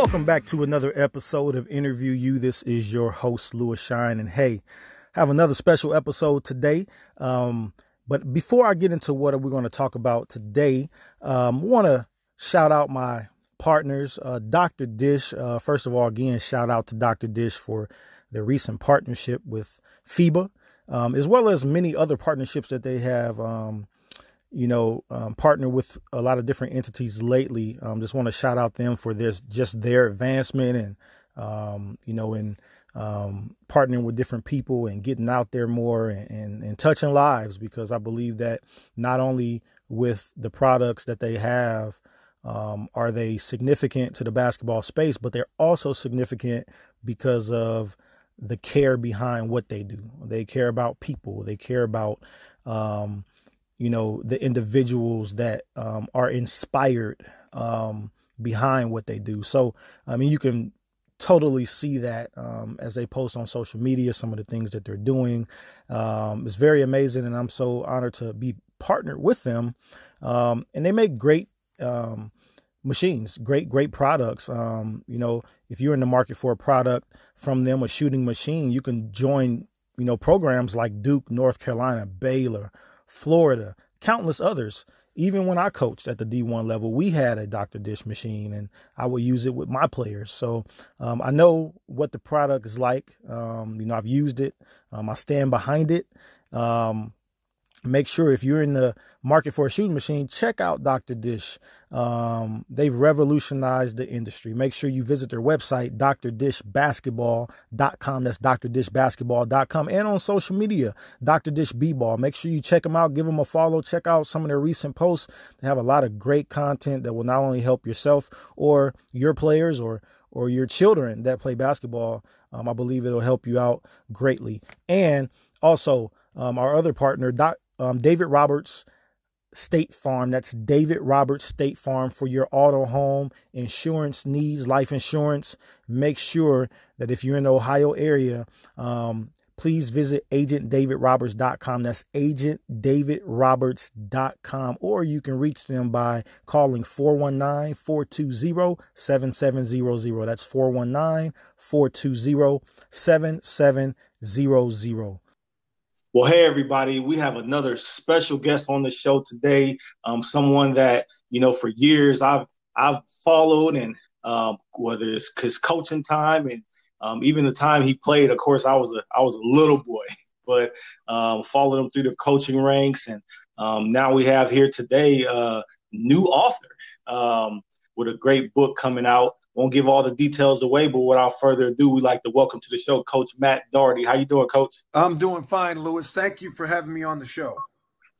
Welcome back to another episode of Interview You. This is your host, Lewis Shine. And hey, I have another special episode today. But before I get into what we're going to talk about today, I want to shout out my partners, Dr. Dish. First of all, again, shout out to Dr. Dish for their recent partnership with FIBA, as well as many other partnerships that they have, partner with a lot of different entities lately. Just want to shout out them for their advancement and, partnering with different people and getting out there more and touching lives, because I believe that not only with the products that they have, are they significant to the basketball space, but they're also significant because of the care behind what they do. They care about people. They care about, the individuals that are inspired behind what they do. So, I mean, you can totally see that as they post on social media, some of the things that they're doing. It's very amazing, and I'm so honored to be partnered with them. And they make great machines, great products. If you're in the market for a product from them, a shooting machine, you can join, programs like Duke, North Carolina, Baylor, Florida, countless others. Even when I coached at the D1 level, we had a Dr. Dish machine, and I would use it with my players. So I know what the product is like. I've used it. I stand behind it. Make sure if you're in the market for a shooting machine, check out Dr. Dish. They've revolutionized the industry. Make sure you visit their website, drdishbasketball.com. That's drdishbasketball.com. And on social media, Dr. Dish B-Ball. Make sure you check them out. Give them a follow. Check out some of their recent posts. They have a lot of great content that will not only help yourself or your players or your children that play basketball. I believe it'll help you out greatly. And also, our other partner, David Roberts State Farm. That's David Roberts State Farm for your auto, home insurance needs, life insurance. Make sure that if you're in the Ohio area, please visit agentdavidroberts.com. That's agentdavidroberts.com. Or you can reach them by calling 419-420-7700. That's 419-420-7700. Well, hey, everybody, we have another special guest on the show today, someone that, for years I've followed, and whether it's his coaching time and even the time he played. Of course, I was a little boy, but followed him through the coaching ranks. And now we have here today new author with a great book coming out. Won't give all the details away, but without further ado, we'd like to welcome to the show Coach Matt Doherty. How you doing, Coach? I'm doing fine, Lewis. Thank you for having me on the show.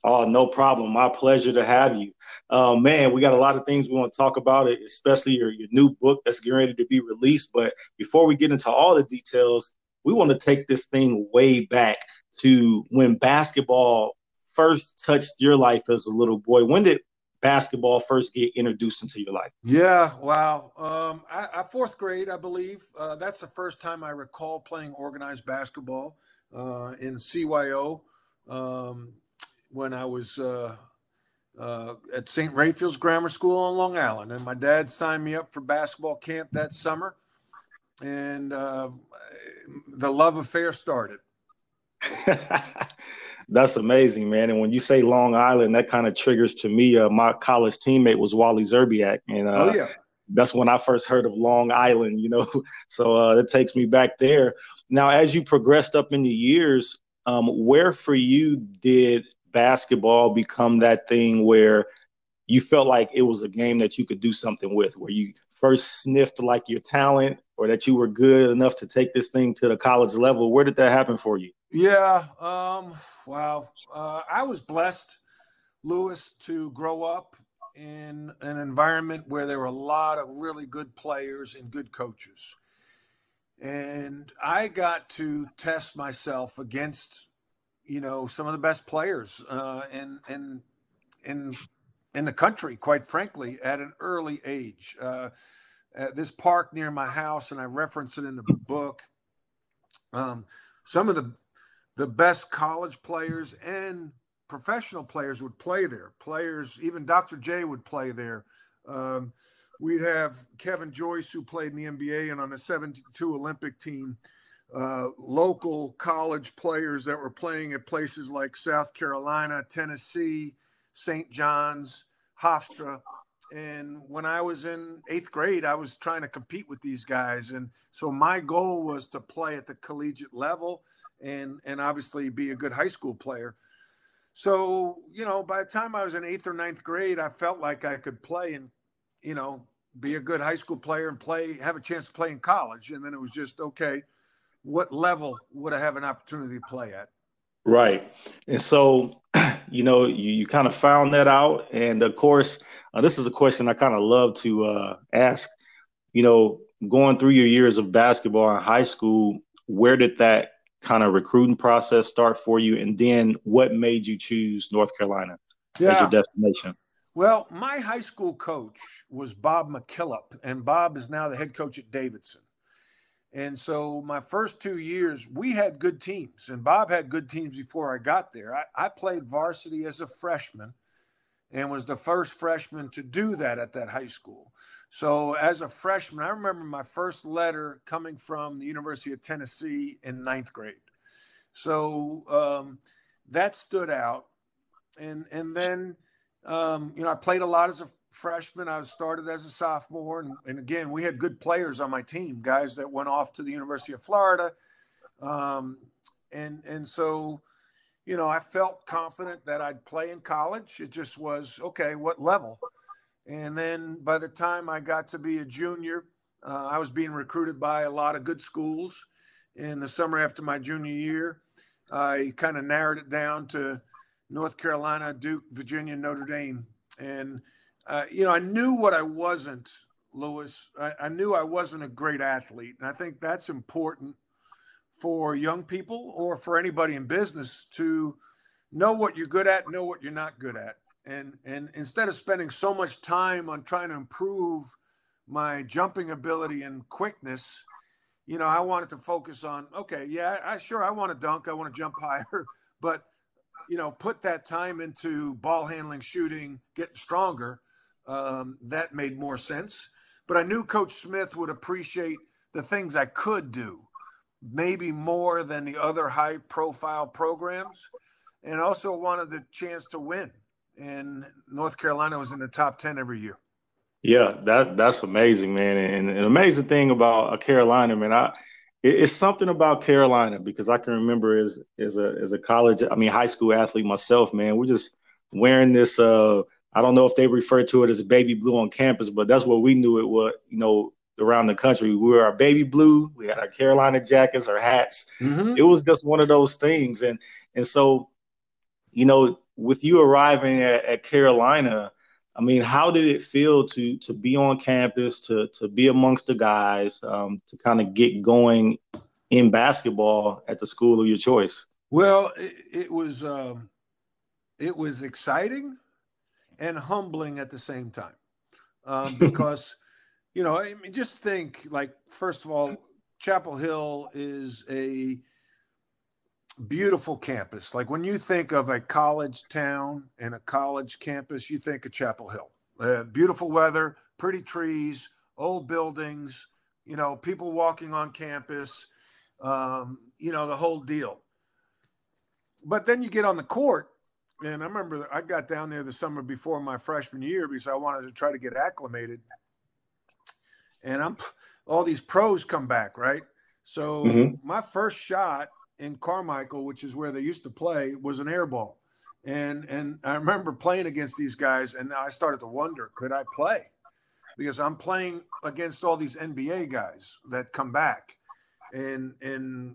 Oh, no problem. My pleasure to have you. Man, we got a lot of things we want to talk about, especially your new book that's getting ready to be released. But before we get into all the details, we want to take this thing way back to when basketball first touched your life as a little boy. When did basketball first get introduced into your life? Yeah, wow. I fourth grade, I believe. That's the first time I recall playing organized basketball in CYO when I was at St. Raphael's Grammar School on Long Island. And my dad signed me up for basketball camp that summer. And the love affair started. That's amazing, man. And when you say Long Island, that kind of triggers to me. My college teammate was Wally Zerbiak, and oh, yeah. That's when I first heard of Long Island, So that takes me back there. Now, as you progressed up in the years, where for you did basketball become that thing where you felt like it was a game that you could do something with, where you first sniffed like your talent or that you were good enough to take this thing to the college level? Where did that happen for you? Yeah. Wow. I was blessed, Lewis, to grow up in an environment where there were a lot of really good players and good coaches. And I got to test myself against, some of the best players in the country, quite frankly, at an early age. At this park near my house, and I reference it in the book, some of the best college players and professional players would play there. Even Dr. J would play there. We'd have Kevin Joyce, who played in the NBA and on the 72 Olympic team, local college players that were playing at places like South Carolina, Tennessee, St. John's, Hofstra. And when I was in eighth grade, I was trying to compete with these guys. And so my goal was to play at the collegiate level and obviously be a good high school player. So, you know, by the time I was in eighth or ninth grade, I felt like I could play and, you know, be a good high school player and play, have a chance to play in college. And then it was just, okay, what level would I have an opportunity to play at? Right. And so, you know, you kind of found that out. And of course, this is a question I kind of love to ask, you know, going through your years of basketball in high school, where did that kind of recruiting process start for you? And then what made you choose North Carolina as your destination? Well, my high school coach was Bob McKillop, and Bob is now the head coach at Davidson. And so my first 2 years, we had good teams, and Bob had good teams before I got there. I played varsity as a freshman and was the first freshman to do that at that high school. So as a freshman, I remember my first letter coming from the University of Tennessee in ninth grade. So that stood out. And then, you know, I played a lot as a freshman. I started as a sophomore. And again, we had good players on my team, guys that went off to the University of Florida. And so, you know, I felt confident that I'd play in college. It just was, okay, what level? And then by the time I got to be a junior, I was being recruited by a lot of good schools. In the summer after my junior year, I kind of narrowed it down to North Carolina, Duke, Virginia, Notre Dame. And, you know, I knew what I wasn't, Lewis. I knew I wasn't a great athlete. And I think that's important for young people or for anybody in business to know what you're good at, know what you're not good at. And instead of spending so much time on trying to improve my jumping ability and quickness, you know, I wanted to focus on, okay, yeah, I want to dunk. I want to jump higher, but, you know, put that time into ball handling, shooting, getting stronger. That made more sense, but I knew Coach Smith would appreciate the things I could do, maybe more than the other high profile programs. And also wanted the chance to win. And North Carolina was in the top 10 every year. Yeah, that's amazing, man. And an amazing thing about Carolina, man, it's something about Carolina, because I can remember as a college, I mean, high school athlete myself, man, we're just wearing this, I don't know if they refer to it as baby blue on campus, but that's what we knew it was, you know, around the country. We were our baby blue. We had our Carolina jackets, our hats. Mm-hmm. It was just one of those things. And so, you know, with you arriving at Carolina, I mean, how did it feel to be on campus, to be amongst the guys, to kind of get going in basketball at the school of your choice? Well, it was exciting and humbling at the same time, because, you know, I mean, just think, like, first of all, Chapel Hill is a beautiful campus. Like, when you think of a college town and a college campus, you think of Chapel Hill. Beautiful weather, pretty trees, old buildings, you know, people walking on campus, you know, the whole deal. But then you get on the court, and I remember I got down there the summer before my freshman year because I wanted to try to get acclimated. And all these pros come back, right? So mm-hmm. my first shot in Carmichael, which is where they used to play, was an air ball. And I remember playing against these guys, and I started to wonder, could I play? Because I'm playing against all these NBA guys that come back, and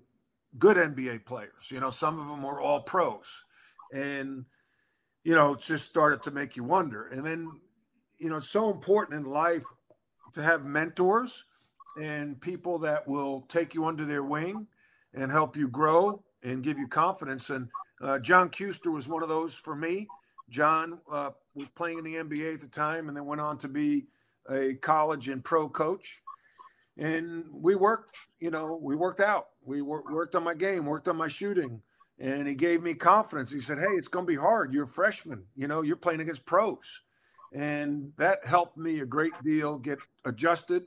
good NBA players. You know, some of them were all pros. And, you know, it just started to make you wonder. And then, you know, it's so important in life to have mentors and people that will take you under their wing and help you grow and give you confidence. And John Kuster was one of those for me. John was playing in the NBA at the time and then went on to be a college and pro coach. And we worked out. We worked on my game, worked on my shooting. And he gave me confidence. He said, hey, it's going to be hard. You're a freshman. You know, you're playing against pros. And that helped me a great deal get adjusted.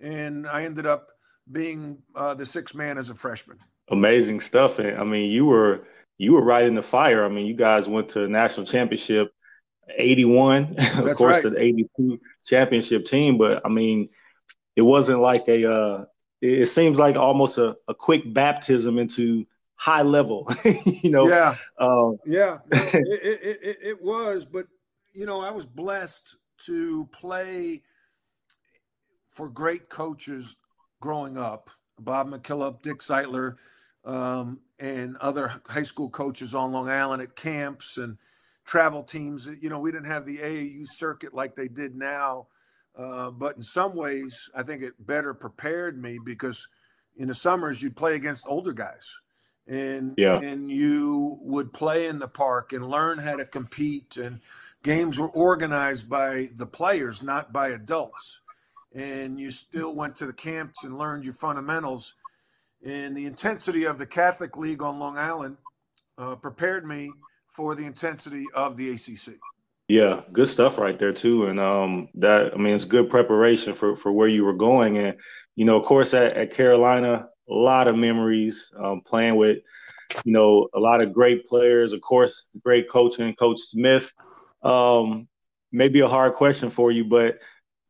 And I ended up being the sixth man as a freshman. Amazing stuff. And I mean, you were right in the fire. I mean, you guys went to the national championship 81, of course, right. The 82 championship team. But I mean, it wasn't like it seems like almost a quick baptism into high level, you know? Yeah. It was, but you know, I was blessed to play for great coaches growing up, Bob McKillop, Dick Zeitler, and other high school coaches on Long Island at camps and travel teams. You know, we didn't have the AAU circuit like they did now. But in some ways, I think it better prepared me because in the summers you'd play against older guys and you would play in the park and learn how to compete, and games were organized by the players, not by adults. And you still went to the camps and learned your fundamentals. And the intensity of the Catholic League on Long Island prepared me for the intensity of the ACC. Yeah, good stuff right there, too. And it's good preparation for where you were going. And, you know, of course, at Carolina, a lot of memories playing with, you know, a lot of great players. Of course, great coaching, Coach Smith. Maybe a hard question for you, but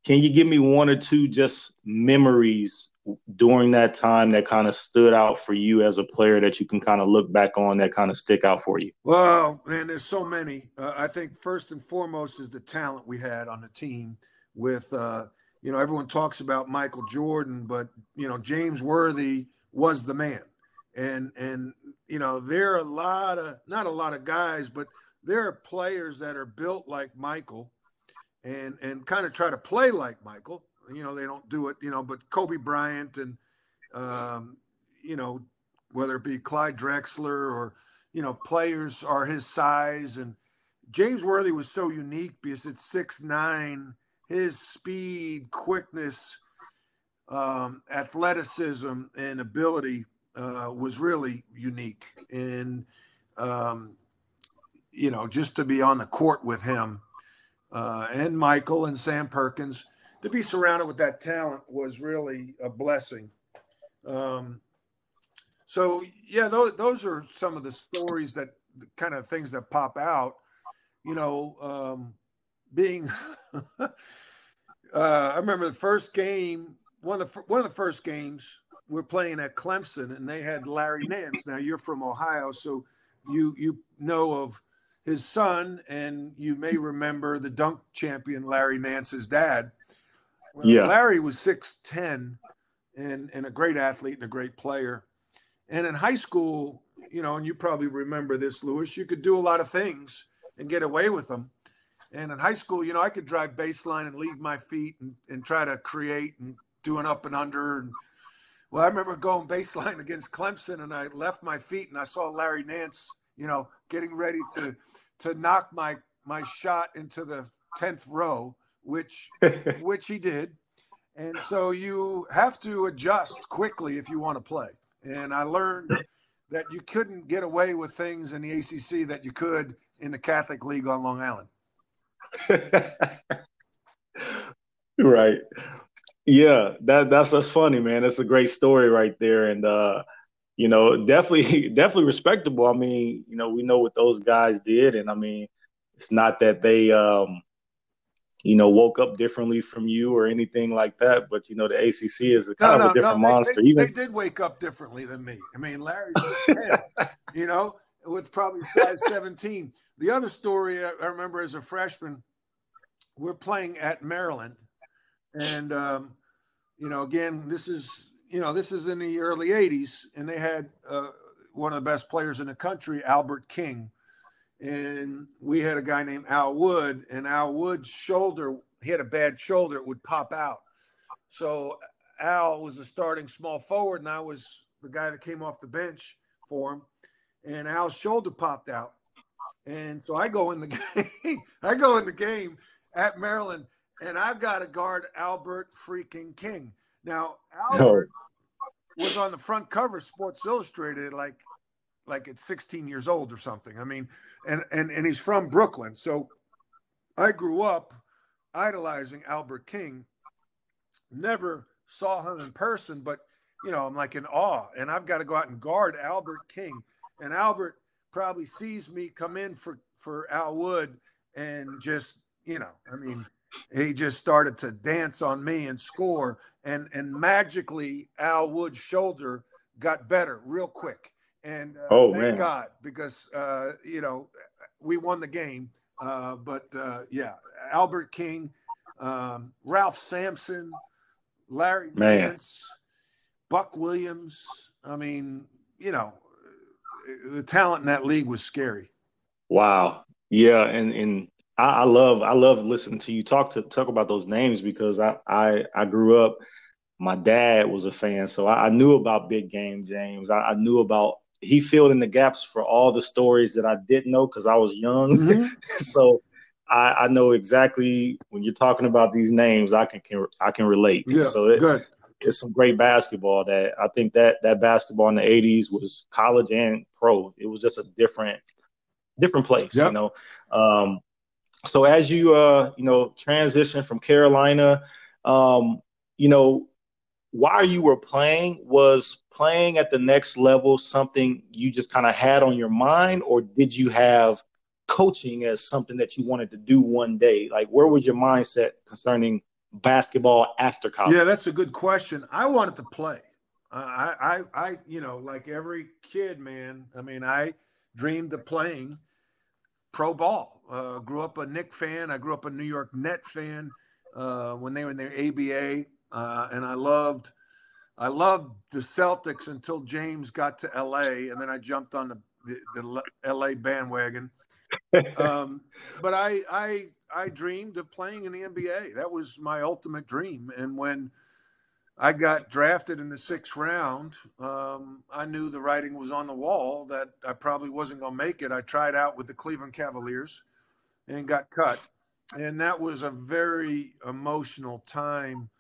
can you give me one or two just memories during that time that kind of stood out for you as a player that you can kind of look back on that kind of stick out for you? Well, man, there's so many. I think first and foremost is the talent we had on the team with, you know, everyone talks about Michael Jordan, but, you know, James Worthy was the man. And you know, there are not a lot of guys, but there are players that are built like Michael and kind of try to play like Michael. You know, they don't do it, you know, but Kobe Bryant and, you know, whether it be Clyde Drexler or, you know, players are his size. And James Worthy was so unique because at 6'9", his speed, quickness, athleticism, and ability was really unique. And, you know, just to be on the court with him and Michael and Sam Perkins, to be surrounded with that talent was really a blessing. So, yeah, those are some of the stories that kind of things that pop out, you know, being – I remember the first game, one of the first games we're playing at Clemson, and they had Larry Nance. Now, you're from Ohio, so you know of his son, and you may remember the dunk champion Larry Nance's dad. Well, yeah. Larry was 6'10", and a great athlete and a great player. And in high school, you know, and you probably remember this, Lewis, you could do a lot of things and get away with them. And in high school, you know, I could drive baseline and leave my feet and try to create and do an up and under. And, well, I remember going baseline against Clemson, and I left my feet, and I saw Larry Nance, you know, getting ready to knock my shot into the 10th row. Which he did. And so you have to adjust quickly if you want to play. And I learned that you couldn't get away with things in the ACC that you could in the Catholic League on Long Island. Right. Yeah, that's funny, man. That's a great story right there. And, you know, definitely respectable. I mean, you know, we know what those guys did. And, I mean, it's not that they you know, woke up differently from you or anything like that. But, you know, the ACC is kind of a different monster. They did wake up differently than me. I mean, Larry was 10, you know, with probably size 17. The other story I remember as a freshman, we're playing at Maryland. And, you know, again, this is in the early 80s. And they had one of the best players in the country, Albert King. And we had a guy named Al Wood, and Al Wood's shoulder, he had a bad shoulder, it would pop out. So Al was the starting small forward, and I was the guy that came off the bench for him. And Al's shoulder popped out. And so I go in the game. I go in the game at Maryland, and I've got to guard Albert freaking King. Now, Albert was on the front cover of Sports Illustrated like at 16 years old or something. I mean, and he's from Brooklyn. So I grew up idolizing Albert King. Never saw him in person, but, you know, I'm like in awe. And I've got to go out and guard Albert King. And Albert probably sees me come in for Al Wood and just, you know, I mean, he just started to dance on me and score. And magically, Al Wood's shoulder got better real quick. And thank God, because, you know, we won the game. But Albert King, Ralph Sampson, Larry Nance, Buck Williams. I mean, you know, the talent in that league was scary. Wow. Yeah. And I love listening to you talk about those names, because I grew up, my dad was a fan. So I knew about Big Game James. I knew about, he filled in the gaps for all the stories that I didn't know, cause I was young. Mm-hmm. So I know exactly when you're talking about these names, I can relate. Yeah, so it's some great basketball that I think that basketball in the 80s was college and pro. It was just a different place, yep. You know? So as you, you know, transition from Carolina, you know, while you were playing, was playing at the next level something you just kind of had on your mind, or did you have coaching as something that you wanted to do one day? Like, where was your mindset concerning basketball after college? Yeah, that's a good question. I wanted to play. I you know, like every kid, man, I mean, I dreamed of playing pro ball. Grew up a Knick fan. I grew up a New York Net fan when they were in their ABA. And I loved the Celtics until James got to LA, and then I jumped on the LA bandwagon. But I dreamed of playing in the NBA. That was my ultimate dream. And when I got drafted in the 6th round, I knew the writing was on the wall that I probably wasn't going to make it. I tried out with the Cleveland Cavaliers and got cut. And that was a very emotional time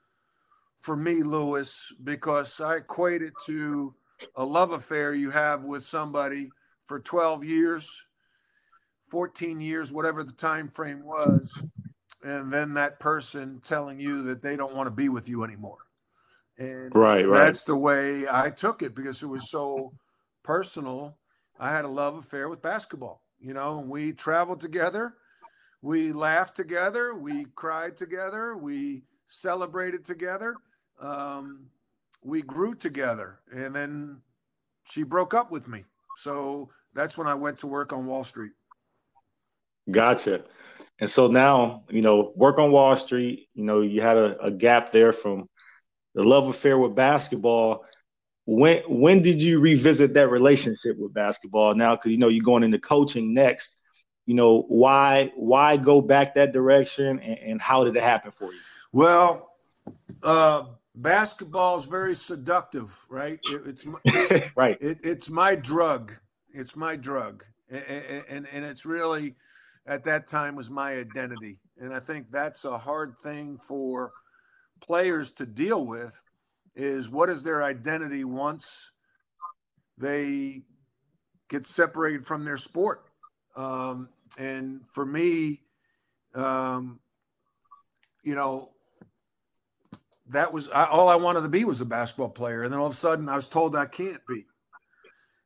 for me, Lewis, because I equate it to a love affair you have with somebody for 12 years, 14 years, whatever the time frame was, and then that person telling you that they don't want to be with you anymore. And right. That's the way I took it, because it was so personal. I had a love affair with basketball, you know, and we traveled together. We laughed together. We cried together. We celebrated together. We grew together, and then she broke up with me. So that's when I went to work on Wall Street. Gotcha. And so now, you know, work on Wall Street, you know, you had a gap there from the love affair with basketball. When did you revisit that relationship with basketball now? Because, you know, you're going into coaching next. You know, why go back that direction, and how did it happen for you? Well, basketball is very seductive, right? It's right. It's my drug. It's my drug. And it's really, at that time, was my identity. And I think that's a hard thing for players to deal with, is what is their identity once they get separated from their sport. And for me, you know, that was all I wanted to be, was a basketball player. And then all of a sudden I was told I can't be.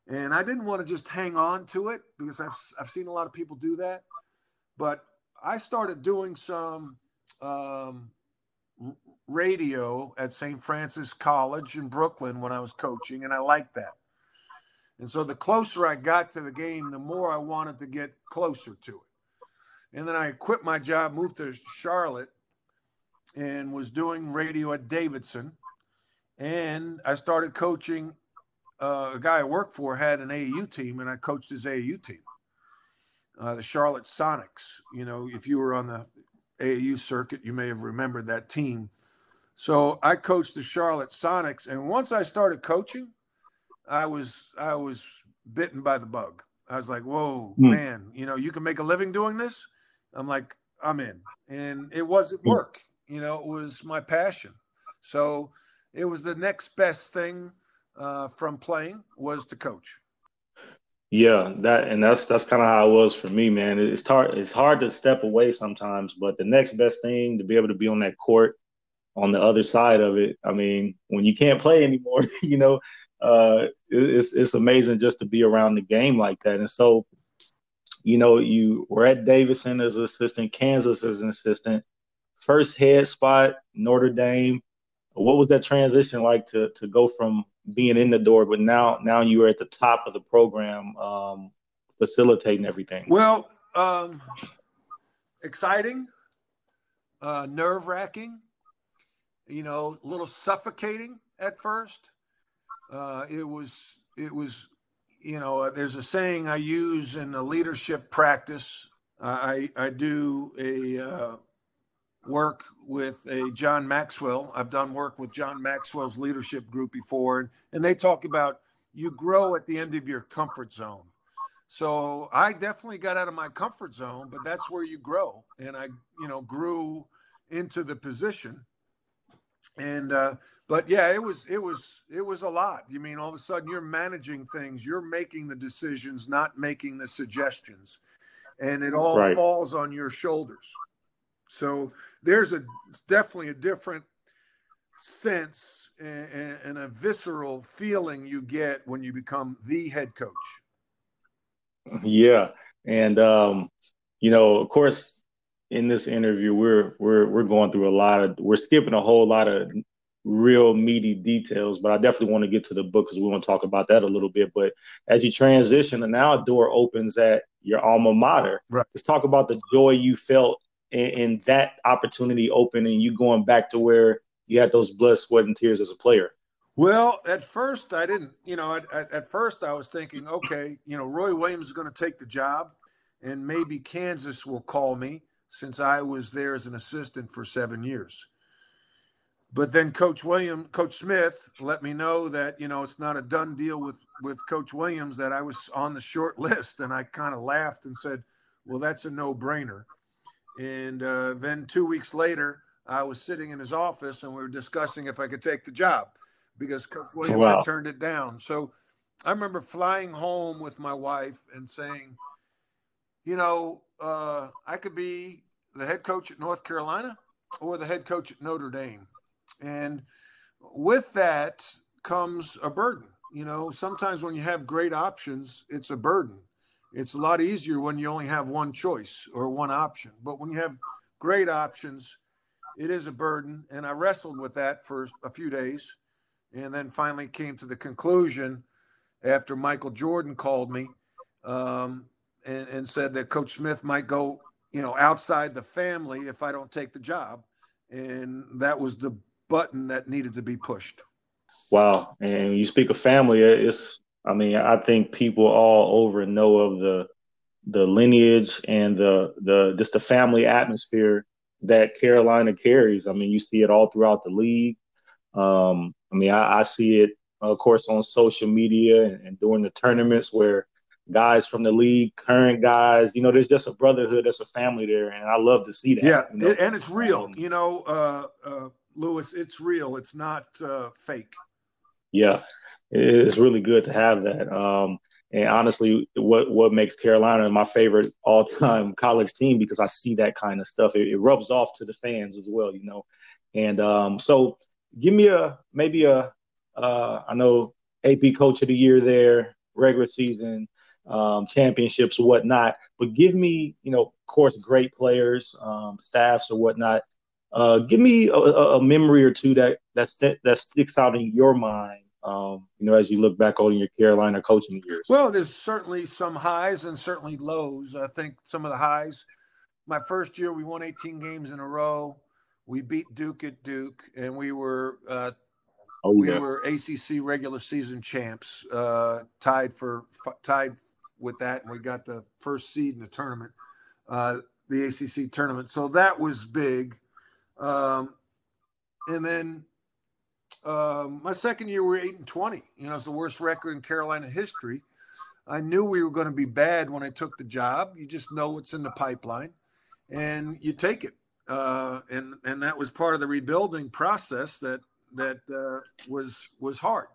And I didn't want to just hang on to it, because I've seen a lot of people do that. But I started doing some radio at St. Francis College in Brooklyn when I was coaching, and I liked that. And so the closer I got to the game, the more I wanted to get closer to it. And then I quit my job, moved to Charlotte, and was doing radio at Davidson. And I started coaching. A guy I worked for had an AAU team, and I coached his AAU team, the Charlotte Sonics. You know, if you were on the AAU circuit, you may have remembered that team. So I coached the Charlotte Sonics, and once I started coaching, I was bitten by the bug. I was like, whoa, man, you know, you can make a living doing this? I'm like, I'm in. And it wasn't work. You know, it was my passion. So it was the next best thing from playing was to coach. Yeah, that's kind of how it was for me, man. It's hard to step away sometimes, but the next best thing to be able to be on that court on the other side of it. I mean, when you can't play anymore, it's amazing just to be around the game like that. And so, you were at Davidson as an assistant, Kansas as an assistant, first head spot, Notre Dame. What was that transition like to go from being in the door, but now you are at the top of the program, facilitating everything? Well, exciting, nerve-wracking, a little suffocating at first. It was, there's a saying I use in the leadership practice. I do work with a John Maxwell. I've done work with John Maxwell's leadership group before, and they talk about you grow at the end of your comfort zone. So I definitely got out of my comfort zone, but that's where you grow. And I, grew into the position. And, but yeah, it was a lot. You mean, all of a sudden you're managing things, you're making the decisions, not making the suggestions, and it all falls on your shoulders. So there's definitely a different sense and a visceral feeling you get when you become the head coach. Yeah. And, of course, in this interview, we're going through we're skipping a whole lot of real meaty details, but I definitely want to get to the book because we want to talk about that a little bit. But as you transition, and now a door opens at your alma mater, right. Let's talk about the joy you felt and that opportunity opening, you going back to where you had those blood, sweat, and tears as a player. Well, at first I didn't, at first I was thinking, okay, Roy Williams is going to take the job and maybe Kansas will call me since I was there as an assistant for 7 years. But then Coach Smith let me know that, it's not a done deal with Coach Williams, that I was on the short list. And I kind of laughed and said, well, that's a no-brainer. And then 2 weeks later, I was sitting in his office and we were discussing if I could take the job because Coach Williams had turned it down. So I remember flying home with my wife and saying, I could be the head coach at North Carolina or the head coach at Notre Dame. And with that comes a burden. Sometimes when you have great options, it's a burden. It's a lot easier when you only have one choice or one option. But when you have great options, it is a burden. And I wrestled with that for a few days and then finally came to the conclusion after Michael Jordan called me and said that Coach Smith might go, outside the family if I don't take the job. And that was the button that needed to be pushed. Wow. And you speak of family, I think people all over know of the lineage and the family atmosphere that Carolina carries. I mean, you see it all throughout the league. I see it, of course, on social media and during the tournaments where guys from the league, current guys, there's just a brotherhood, there's a family there, and I love to see that. Yeah, and it's real. Lewis, it's real. It's not fake. Yeah. It's really good to have that. And honestly, what makes Carolina my favorite all-time college team, because I see that kind of stuff. It rubs off to the fans as well, And so give me I know AP Coach of the Year there, regular season, championships, whatnot. But give me, of course, great players, staffs or whatnot. Give me a memory or two that sticks out in your mind. As you look back on your Carolina coaching years? Well, there's certainly some highs and certainly lows. I think some of the highs, my first year, we won 18 games in a row. We beat Duke at Duke, and we were we were ACC regular season champs, tied with that, and we got the first seed in the tournament, the ACC tournament. So that was big. And then my second year, we were 8-20. It's the worst record in Carolina history. I knew we were going to be bad when I took the job. You just know what's in the pipeline, and you take it. And that was part of the rebuilding process that was hard.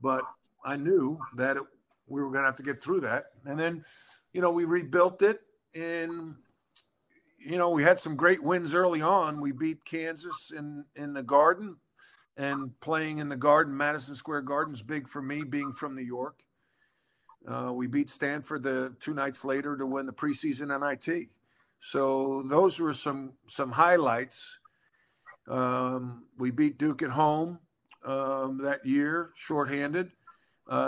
But I knew that it we were going to have to get through that. And then, you know, we rebuilt it, and, you know, we had some great wins early on. We beat Kansas in the Garden, and playing in the Garden, Madison Square Garden's big for me, being from New York. We beat Stanford the two nights later to win the preseason NIT. So those were some highlights. We beat Duke at home that year, shorthanded.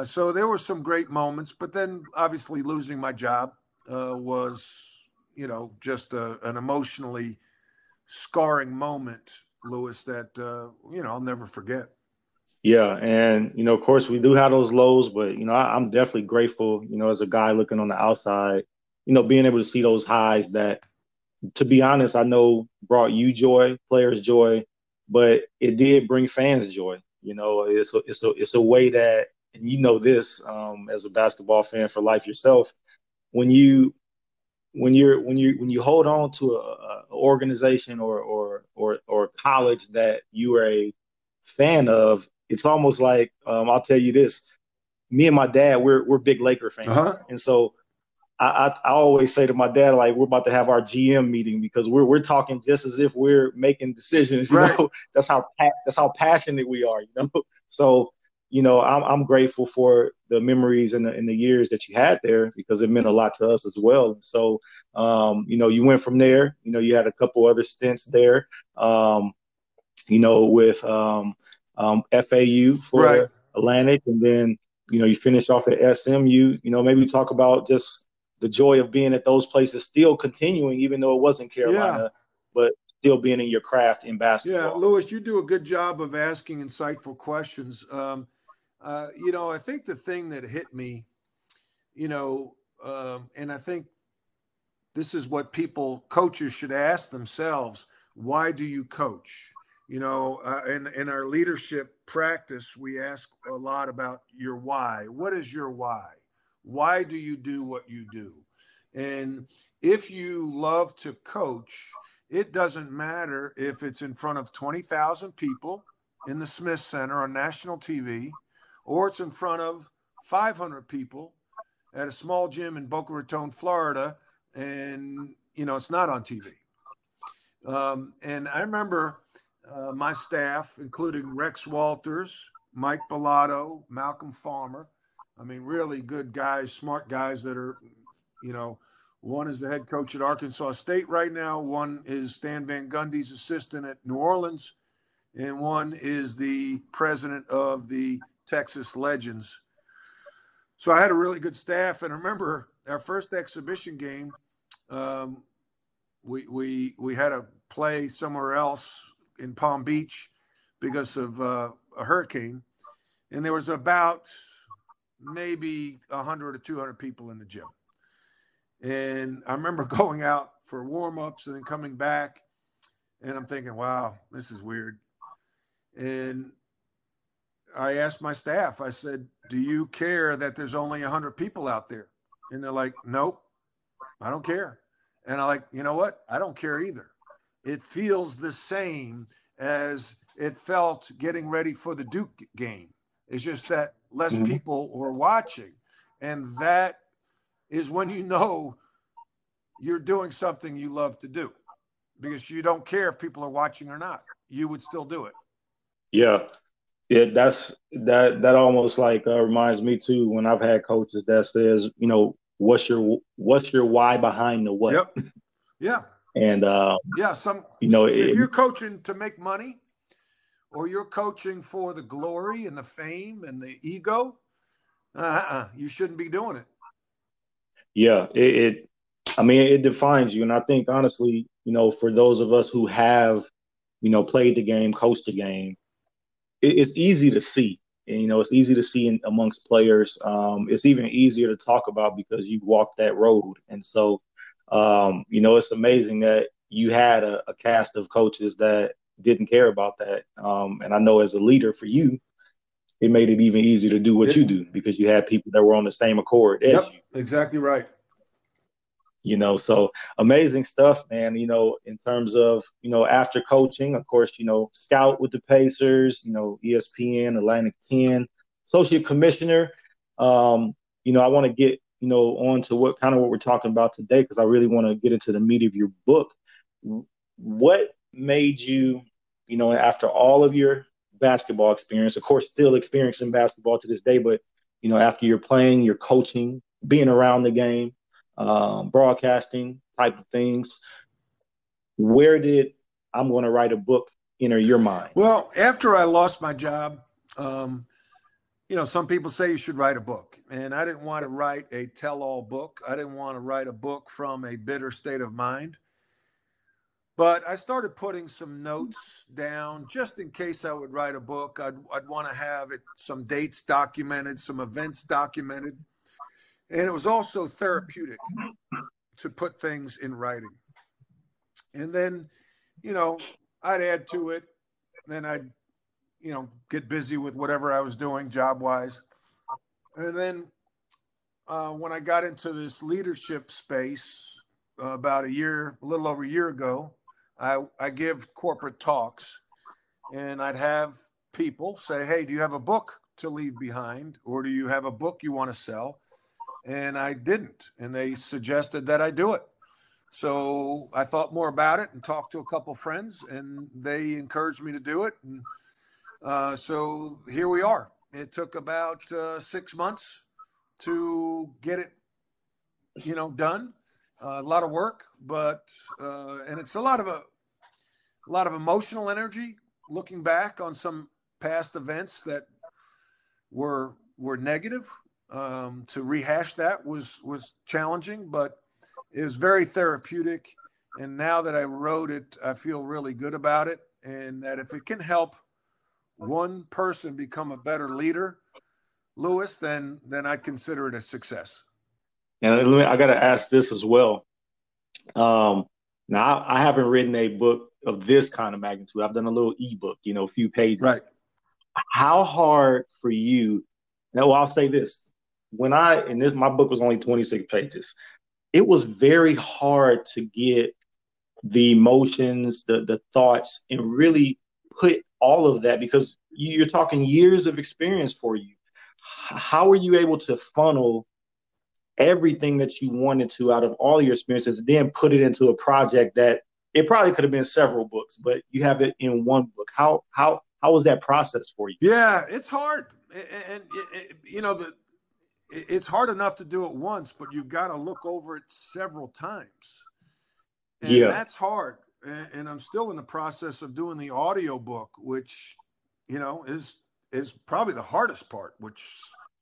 So there were some great moments, but then obviously losing my job was, you know, just an emotionally scarring moment, Lewis, that, you know, I'll never forget. Yeah. And, you know, of course we do have those lows, but, you know, I'm definitely grateful, you know, as a guy looking on the outside, you know, being able to see those highs that, to be honest, I know brought you joy, players joy, but it did bring fans joy. You know, it's a way that, and you know this as a basketball fan for life yourself, when you hold on to an organization or college that you are a fan of, it's almost like I'll tell you this: me and my dad, we're big Laker fans, uh-huh. And so I always say to my dad, like, we're about to have our GM meeting because we're talking just as if we're making decisions. You right. know, that's how passionate we are. You know, so. You know, I'm grateful for the memories and the years that you had there because it meant a lot to us as well. And so, you know, you went from there. You know, you had a couple other stints there. You know, with FAU for right. Atlantic, and then you know you finished off at SMU. You know, maybe talk about just the joy of being at those places, still continuing, even though it wasn't Carolina, yeah. but. Still being in your craft in basketball. Yeah, Lewis, you do a good job of asking insightful questions. You know, I think the thing that hit me, you know, and I think this is what coaches should ask themselves, why do you coach? You know, in our leadership practice, we ask a lot about your why. What is your why? Why do you do what you do? And if you love to coach, it doesn't matter if it's in front of 20,000 people in the Smith Center on national TV, or it's in front of 500 people at a small gym in Boca Raton, Florida, and, you know, it's not on TV. And I remember my staff, including Rex Walters, Mike Bellotto, Malcolm Farmer, I mean, really good guys, smart guys that are, you know, one is the head coach at Arkansas State right now. One is Stan Van Gundy's assistant at New Orleans. And one is the president of the Texas Legends. So I had a really good staff. And I remember our first exhibition game, we had to play somewhere else in Palm Beach because of a hurricane. And there was about maybe 100 or 200 people in the gym. And I remember going out for warm-ups and then coming back, and I'm thinking, wow, this is weird. And I asked my staff, I said, do you care that there's only 100 people out there? And they're like, nope, I don't care. And I'm like, you know what? I don't care either. It feels the same as it felt getting ready for the Duke game. It's just that less people were watching. And that is when you know you're doing something you love to do, because you don't care if people are watching or not. You would still do it. Yeah. Yeah, that almost like reminds me too when I've had coaches that says, you know, what's your why behind the what? Yep. Yeah. And you know, if you're coaching to make money, or you're coaching for the glory and the fame and the ego, you shouldn't be doing it. Yeah, it defines you. And I think, honestly, you know, for those of us who have, you know, played the game, coached the game, it's easy to see. And, you know, it's easy to see amongst players. It's even easier to talk about because you've walked that road. And so, you know, it's amazing that you had a cast of coaches that didn't care about that. And I know as a leader for you, it made it even easier to do what you do because you had people that were on the same accord as you. Exactly right. You know, so amazing stuff, man, you know, in terms of, you know, after coaching, of course, you know, scout with the Pacers, you know, ESPN, Atlantic 10, associate commissioner, you know, I want to get, you know, on to what kind of what we're talking about today, because I really want to get into the meat of your book. What made you, you know, after all of your basketball experience, of course, still experiencing basketball to this day, but, you know, after you're playing, you're coaching, being around the game, broadcasting type of things, where did I'm going to write a book enter your mind? Well, after I lost my job, you know, some people say you should write a book, and I didn't want to write a tell-all book. I didn't want to write a book from a bitter state of mind. But I started putting some notes down just in case I would write a book. I'd want to have it, some dates documented, some events documented. And it was also therapeutic to put things in writing. And then, you know, I'd add to it. Then I'd, you know, get busy with whatever I was doing job-wise. And then when I got into this leadership space about a little over a year ago, I give corporate talks, and I'd have people say, hey, do you have a book to leave behind, or do you have a book you want to sell? And I didn't, and they suggested that I do it. So I thought more about it and talked to a couple friends, and they encouraged me to do it. And so here we are. It took about 6 months to get it, you know, done. A lot of work, but and it's a lot of emotional energy looking back on some past events that were negative. To rehash that was challenging, but it was very therapeutic. And now that I wrote it, I feel really good about it, and that if it can help one person become a better leader, Lewis, then I consider it a success. And I got to ask this as well. Now I haven't written a book of this kind of magnitude. I've done a little ebook, you know, a few pages. Right. How hard for you? Now, I'll say this: my book was only 26 pages. It was very hard to get the emotions, the thoughts, and really put all of that, because you're talking years of experience for you. How are you able to funnel everything that you wanted to out of all your experiences and then put it into a project that it probably could have been several books, but you have it in one book? How was that process for you? Yeah, it's hard. And you know, it's hard enough to do it once, but you've got to look over it several times. And yeah, that's hard. And I'm still in the process of doing the audio book, which, you know, is probably the hardest part, which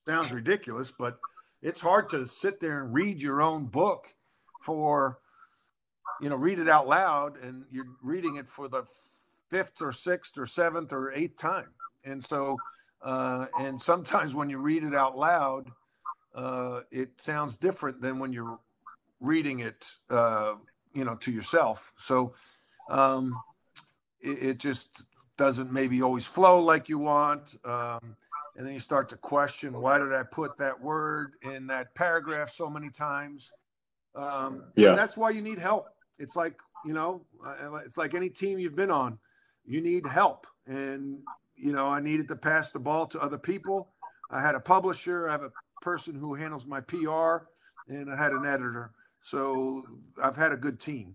sounds ridiculous, but it's hard to sit there and read your own book for, you know, read it out loud, and you're reading it for the fifth or sixth or seventh or eighth time. And so, and sometimes when you read it out loud, it sounds different than when you're reading it, you know, to yourself. So it just doesn't maybe always flow like you want. And then you start to question, why did I put that word in that paragraph so many times? Yeah. And that's why you need help. It's like, you know, it's like any team you've been on, you need help. And, you know, I needed to pass the ball to other people. I had a publisher. I have a person who handles my PR, and I had an editor. So I've had a good team.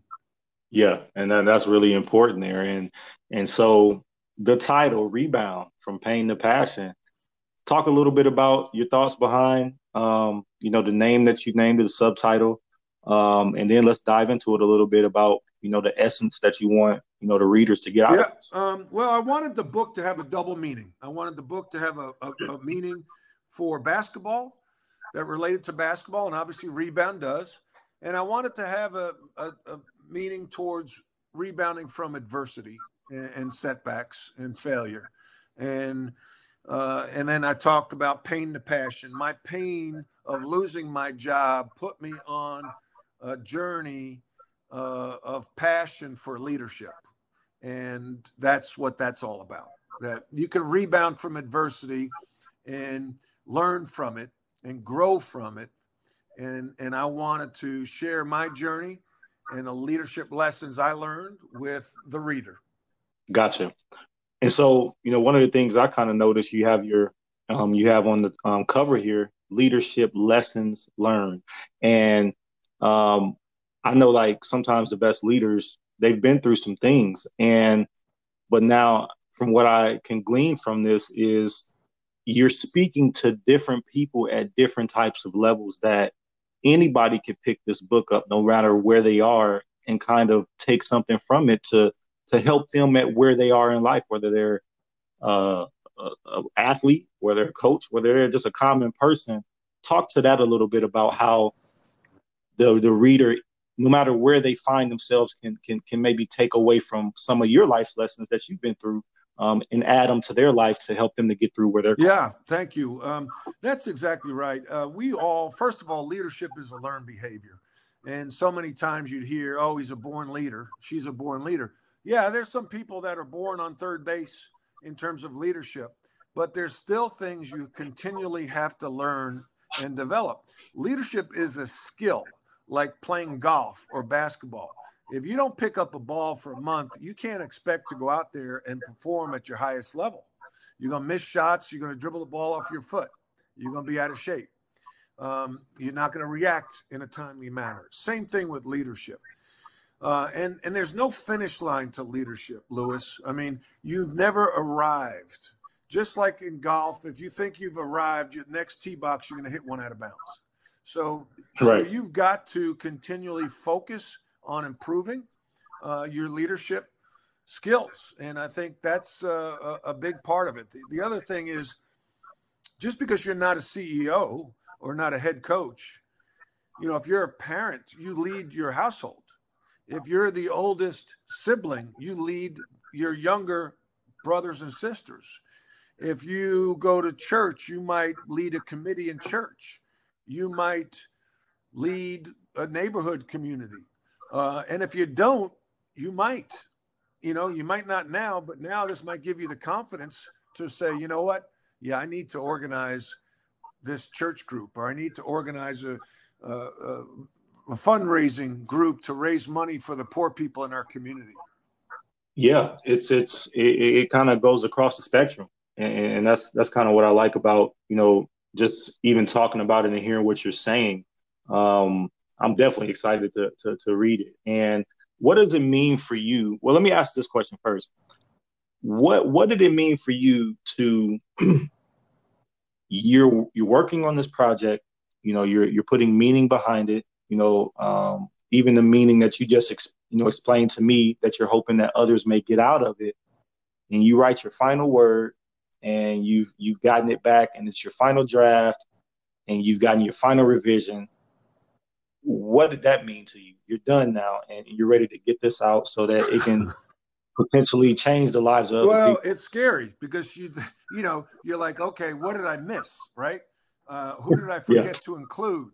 Yeah, and that's really important there. And so the title, Rebound, From Pain to Passion, talk a little bit about your thoughts behind, you know, the name that you named, the subtitle, and then let's dive into it a little bit about, you know, the essence that you want, you know, the readers to get out of it. Well, I wanted the book to have a double meaning. I wanted the book to have a meaning for basketball that related to basketball, and obviously rebound does. And I wanted to have a meaning towards rebounding from adversity and setbacks and failure. And then I talk about pain to passion. My pain of losing my job put me on a journey of passion for leadership. And that's what that's all about, that you can rebound from adversity and learn from it and grow from it. And I wanted to share my journey and the leadership lessons I learned with the reader. Gotcha. And so, you know, one of the things I kind of noticed you have on the cover here, leadership lessons learned. And I know, like, sometimes the best leaders, they've been through some things. But now, from what I can glean from this, is you're speaking to different people at different types of levels, that anybody could pick this book up, no matter where they are, and kind of take something from it to help them at where they are in life, whether they're an athlete, whether they're a coach, whether they're just a common person. Talk to that a little bit about how the reader, no matter where they find themselves, can maybe take away from some of your life's lessons that you've been through, and add them to their life to help them to get through where they're going. Yeah, thank you. That's exactly right. First of all, leadership is a learned behavior. And so many times you'd hear, oh, he's a born leader. She's a born leader. Yeah, there's some people that are born on third base in terms of leadership, but there's still things you continually have to learn and develop. Leadership is a skill, like playing golf or basketball. If you don't pick up a ball for a month, you can't expect to go out there and perform at your highest level. You're going to miss shots. You're going to dribble the ball off your foot. You're going to be out of shape. You're not going to react in a timely manner. Same thing with leadership. And there's no finish line to leadership, Lewis. I mean, you've never arrived. Just like in golf, if you think you've arrived, your next tee box, you're going to hit one out of bounds. So you've got to continually focus on improving your leadership skills. And I think that's a big part of it. The other thing is, just because you're not a CEO or not a head coach, you know, if you're a parent, you lead your household. If you're the oldest sibling, you lead your younger brothers and sisters. If you go to church, you might lead a committee in church. You might lead a neighborhood community. And if you don't, you might not now, but now this might give you the confidence to say, you know what? Yeah, I need to organize this church group, or I need to organize a fundraising group to raise money for the poor people in our community. Yeah, it kind of goes across the spectrum. And that's kind of what I like about, you know, just even talking about it and hearing what you're saying. I'm definitely excited to read it. And what does it mean for you? Well, let me ask this question first. What did it mean for you to you're working on this project? You know, you're putting meaning behind it. You know, even the meaning that you just explained to me, that you're hoping that others may get out of it. And you write your final word, and you've gotten it back, and it's your final draft, and you've gotten your final revision. What did that mean to you? You're done now, and you're ready to get this out so that it can potentially change the lives of other people. Well, it's scary because you're like, okay, what did I miss, right? Who did I forget to include?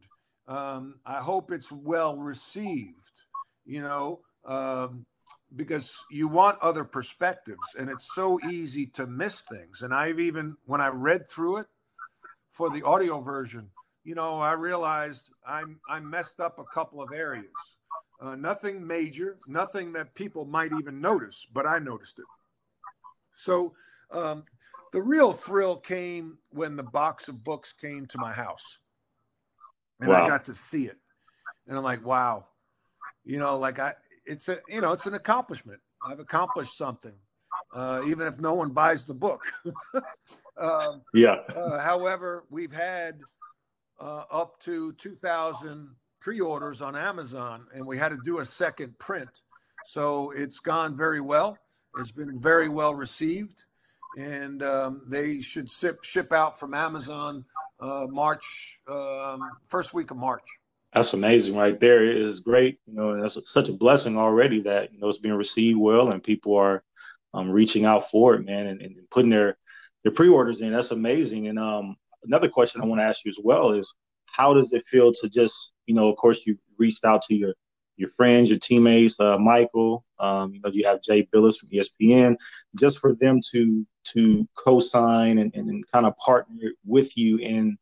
I hope it's well received, because you want other perspectives, and it's so easy to miss things. And when I read through it for the audio version, I realized I messed up a couple of areas. Nothing major, nothing that people might even notice, but I noticed it. So the real thrill came when the box of books came to my house. And wow. I got to see it. And I'm like, wow. It's an accomplishment. I've accomplished something, even if no one buys the book. However, we've had up to 2,000 pre-orders on Amazon, and we had to do a second print. So it's gone very well. It's been very well received, and they should ship out from Amazon first week of March. That's amazing right there. It is great. And that's such a blessing already that, it's being received well, and people are reaching out for it, man, and putting their pre-orders in. That's amazing. And, another question I want to ask you as well is, how does it feel to just, of course, you reached out to your friends, your teammates, Michael, you have Jay Billis from ESPN, just for them to co-sign and kind of partner with you in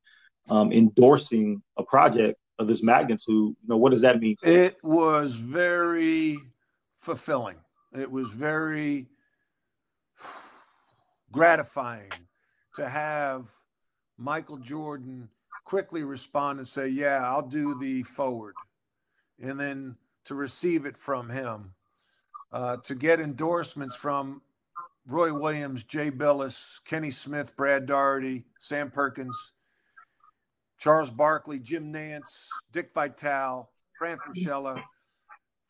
endorsing a project of this magnitude. What does that mean? It was very fulfilling. It was very gratifying to have Michael Jordan quickly respond and say, yeah, I'll do the forward. And then to receive it from him, to get endorsements from Roy Williams, Jay Billis, Kenny Smith, Brad Doherty, Sam Perkins, Charles Barkley, Jim Nance, Dick Vitale, Fran Fraschilla,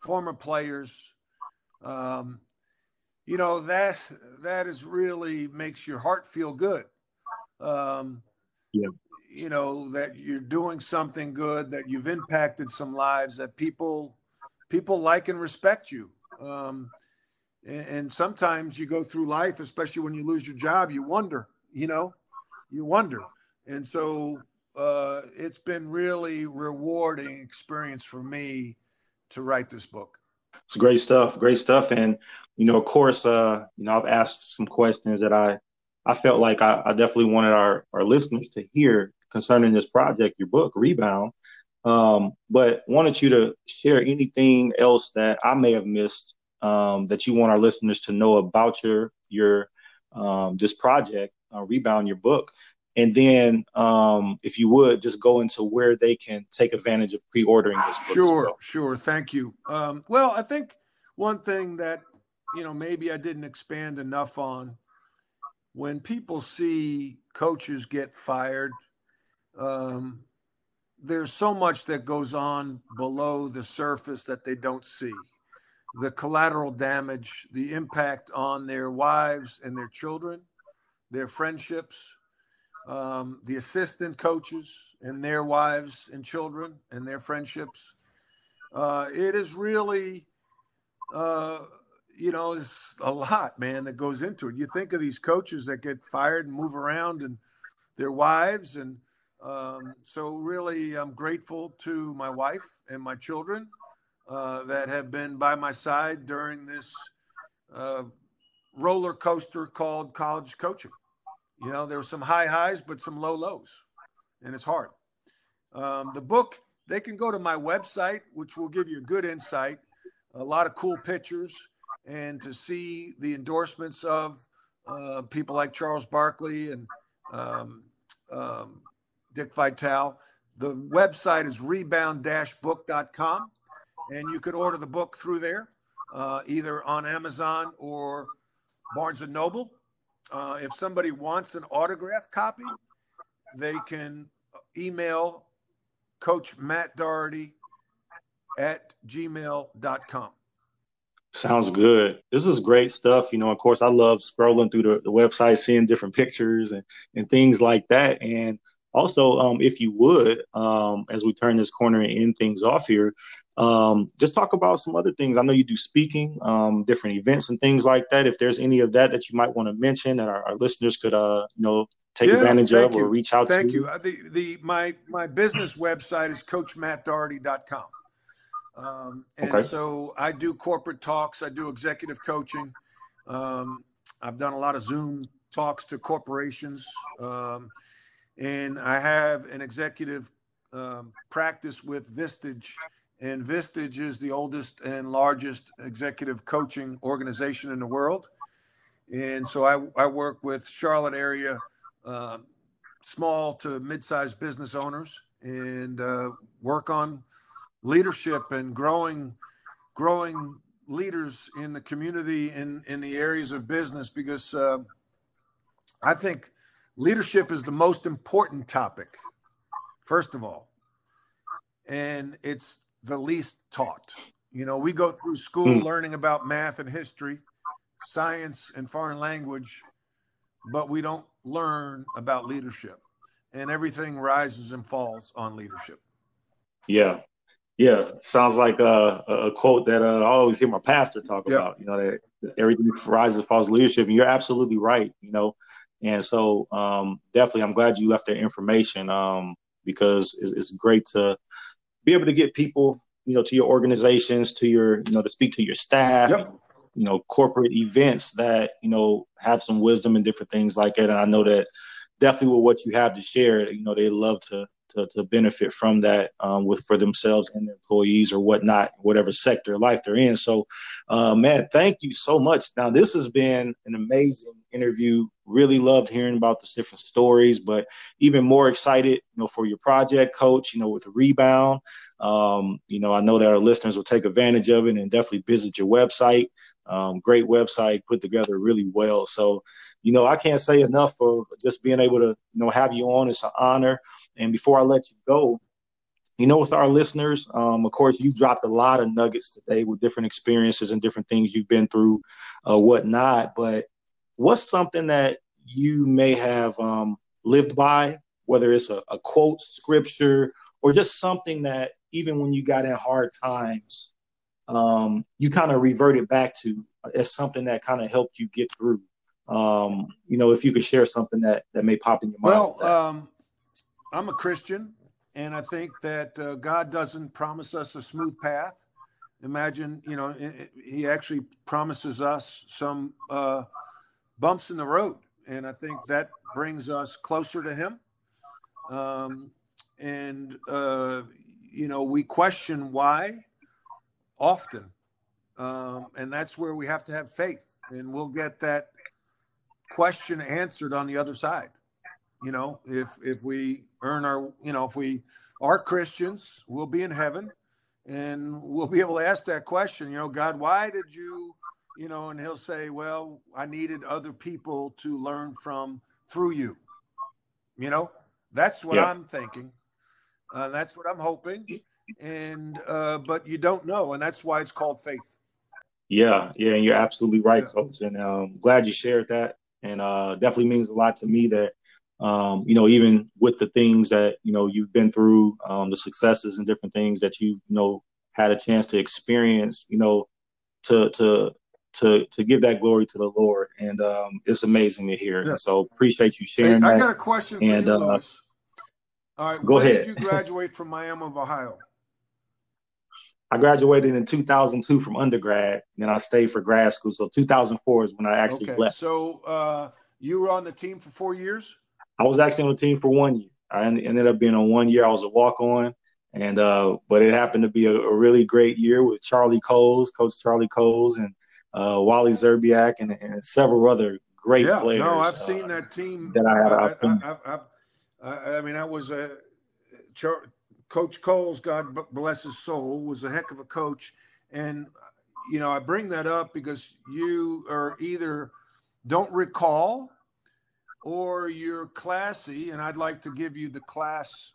former players. You know, that is really makes your heart feel good. Yeah. You know, that you're doing something good, that you've impacted some lives, that people like and respect you. And sometimes you go through life, especially when you lose your job, you wonder, And so it's been really rewarding experience for me to write this book. It's great stuff. Great stuff. And, of course, I've asked some questions that I felt like I definitely wanted our listeners to hear concerning this project, your book, Rebound. But wanted you to share anything else that I may have missed that you want our listeners to know about your this project, Rebound, your book. And then if you would just go into where they can take advantage of pre-ordering this book. Sure. Thank you. Well, I think one thing that, maybe I didn't expand enough on, when people see coaches get fired, there's so much that goes on below the surface that they don't see. The collateral damage, the impact on their wives and their children, their friendships, the assistant coaches and their wives and children and their friendships. It is really, it's a lot, man, that goes into it. You think of these coaches that get fired and move around and their wives. And so really I'm grateful to my wife and my children that have been by my side during this roller coaster called college coaching. There were some high highs, but some low lows, and it's hard. The book, they can go to my website, which will give you a good insight, a lot of cool pictures, and to see the endorsements of people like Charles Barkley and Dick Vitale. The website is rebound-book.com, and you could order the book through there, either on Amazon or Barnes & Noble. If somebody wants an autographed copy, they can email Coach Matt Doherty at gmail.com. Sounds good. This is great stuff. Of course, I love scrolling through the website, seeing different pictures and things like that. And also, if you would, as we turn this corner and end things off here, just talk about some other things. I know you do speaking, different events and things like that. If there's any of that you might want to mention that our listeners could, take advantage of or reach out to. Thank you. My business website is coachmattdoherty.com. And okay. So I do corporate talks. I do executive coaching. I've done a lot of Zoom talks to corporations. And I have an executive practice with Vistage. And Vistage is the oldest and largest executive coaching organization in the world. And so I work with Charlotte area, small to mid-sized business owners, and work on leadership and growing leaders in the community in the areas of business, because I think leadership is the most important topic, first of all, and it's the least taught. We go through school learning about math and history, science and foreign language, but we don't learn about leadership, and everything rises and falls on leadership. Yeah. Yeah, sounds like a quote that I always hear my pastor talk about, that everything rises and falls leadership. And you're absolutely right, And so definitely I'm glad you left that information because it's great to be able to get people, to your organizations, to your, to speak to your staff, corporate events that, have some wisdom and different things like that. And I know that definitely with what you have to share, they love to benefit from that for themselves and their employees or whatnot, whatever sector of life they're in. So, man, thank you so much. Now, this has been an amazing interview. Really loved hearing about the different stories, but even more excited, for your project, Coach, with Rebound. I know that our listeners will take advantage of it and definitely visit your website. Great website, put together really well. So, I can't say enough for just being able to, have you on. It's an honor. And before I let you go, with our listeners, of course, you dropped a lot of nuggets today with different experiences and different things you've been through, whatnot. But what's something that you may have lived by, whether it's a quote, scripture, or just something that even when you got in hard times, you kind of reverted back to as something that kind of helped you get through? If you could share something that may pop in your mind. Well, I'm a Christian. And I think that God doesn't promise us a smooth path. Imagine, he actually promises us some bumps in the road. And I think that brings us closer to him. We question why often. And that's where we have to have faith. And we'll get that question answered on the other side. If we earn our, if we are Christians, we'll be in heaven and we'll be able to ask that question, God, why did you, and he'll say, well, I needed other people to learn from through you. That's what I'm thinking. That's what I'm hoping. And, but you don't know. And that's why it's called faith. Yeah. Yeah. And you're absolutely right, Coach. And I'm glad you shared that. And definitely means a lot to me that, even with the things that, you've been through, the successes and different things that you've, had a chance to experience, to give that glory to the Lord. And it's amazing to hear. Yeah. So appreciate you sharing that. I got a question for you, Lewis. All right. Go ahead. When did you graduate from Miami of Ohio? I graduated in 2002 from undergrad, and I stayed for grad school. So 2004 is when I actually left. So you were on the team for 4 years? I was actually on the team for 1 year. I ended up being on 1 year. I was a walk-on, and but it happened to be a really great year with Coach Charlie Coles, and Wally Zerbiak, and several other great players. No, I've seen that team. That I was a Coach Coles, God bless his soul, was a heck of a coach. And, I bring that up because you are either don't recall or you're classy. And I'd like to give you the class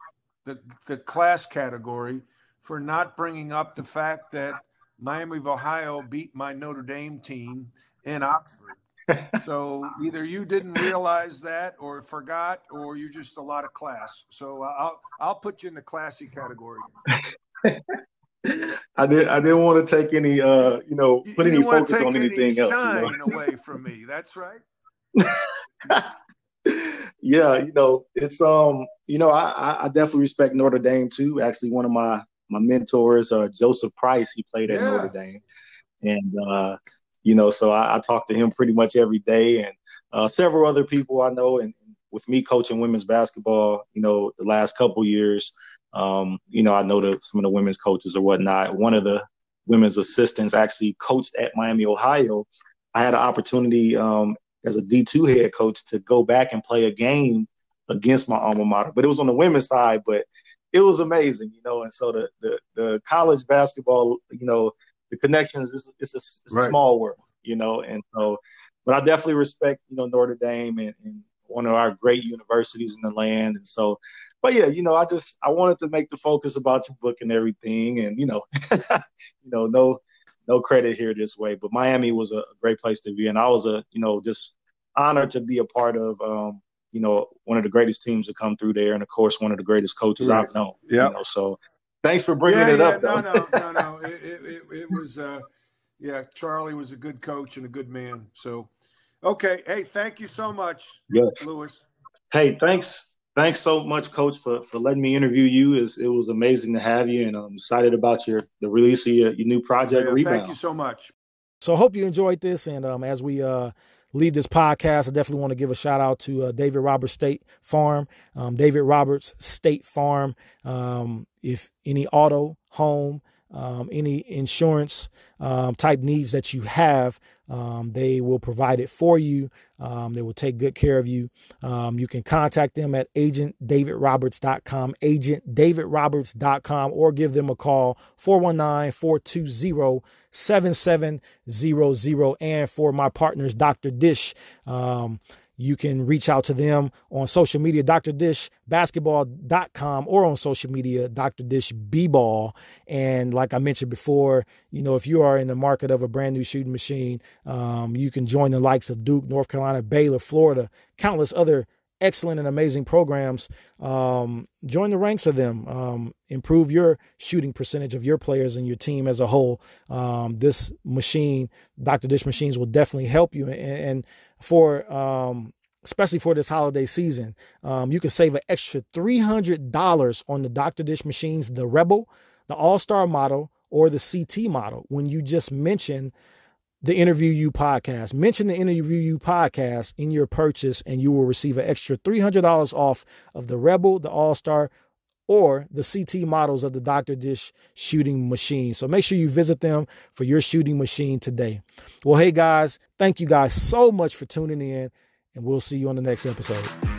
category for not bringing up the fact that Miami of Ohio beat my Notre Dame team in Oxford. So either you didn't realize that or forgot, or you're just a lot of class. So I'll put you in the classy category. I didn't want to take any, put any focus on anything else. Away from me. That's right. Yeah. It's, I definitely respect Notre Dame too. Actually, one of my mentors, Joseph Price, he played at Notre Dame. And, so I talk to him pretty much every day, and several other people I know. And with me coaching women's basketball, the last couple years, I know some of the women's coaches or whatnot. One of the women's assistants actually coached at Miami, Ohio. I had an opportunity as a D2 head coach to go back and play a game against my alma mater, but it was on the women's side. But it was amazing, And so the college basketball, the connections, it's a small world, and so, but I definitely respect, Notre Dame and one of our great universities in the land. And so, but yeah, I wanted to make the focus about your book and everything, and, no credit here this way, but Miami was a great place to be. And I was just honored to be a part of, one of the greatest teams to come through there. And of course, one of the greatest coaches I've known, so thanks for bringing it up. No. It was, Charlie was a good coach and a good man. So, okay. Hey, thank you so much, Lewis. Hey, thanks. Thanks so much, Coach, for letting me interview you. It was amazing to have you, and I'm excited about the release of your new project, Rebound. Thank you so much. So I hope you enjoyed this, and as we leave this podcast, I definitely want to give a shout out to David Roberts State Farm. If any auto, home, any insurance type needs that you have. They will provide it for you. They will take good care of you. You can contact them at agentdavidroberts.com, agentdavidroberts.com, or give them a call, 419-420-7700. And for my partners, Dr. Dish, you can reach out to them on social media, drdishbasketball.com, or on social media, drdishbball. And like I mentioned before, you know, if you are in the market of a brand new shooting machine, you can join the likes of Duke, North Carolina, Baylor, Florida, countless other excellent and amazing programs. Join the ranks of them. Improve your shooting percentage of your players and your team as a whole. This machine, Dr. Dish Machines, will definitely help you. And for especially for this holiday season, you can save an extra $300 on the Dr. Dish Machines, the Rebel, the All-Star model, or the CT model when you just mention the Interview You podcast. Mention the Interview You podcast in your purchase, and you will receive an extra $300 off of the Rebel, the All-Star, or the CT models of the Dr. Dish shooting machine. So make sure you visit them for your shooting machine today. Well, hey guys, thank you guys so much for tuning in, and we'll see you on the next episode.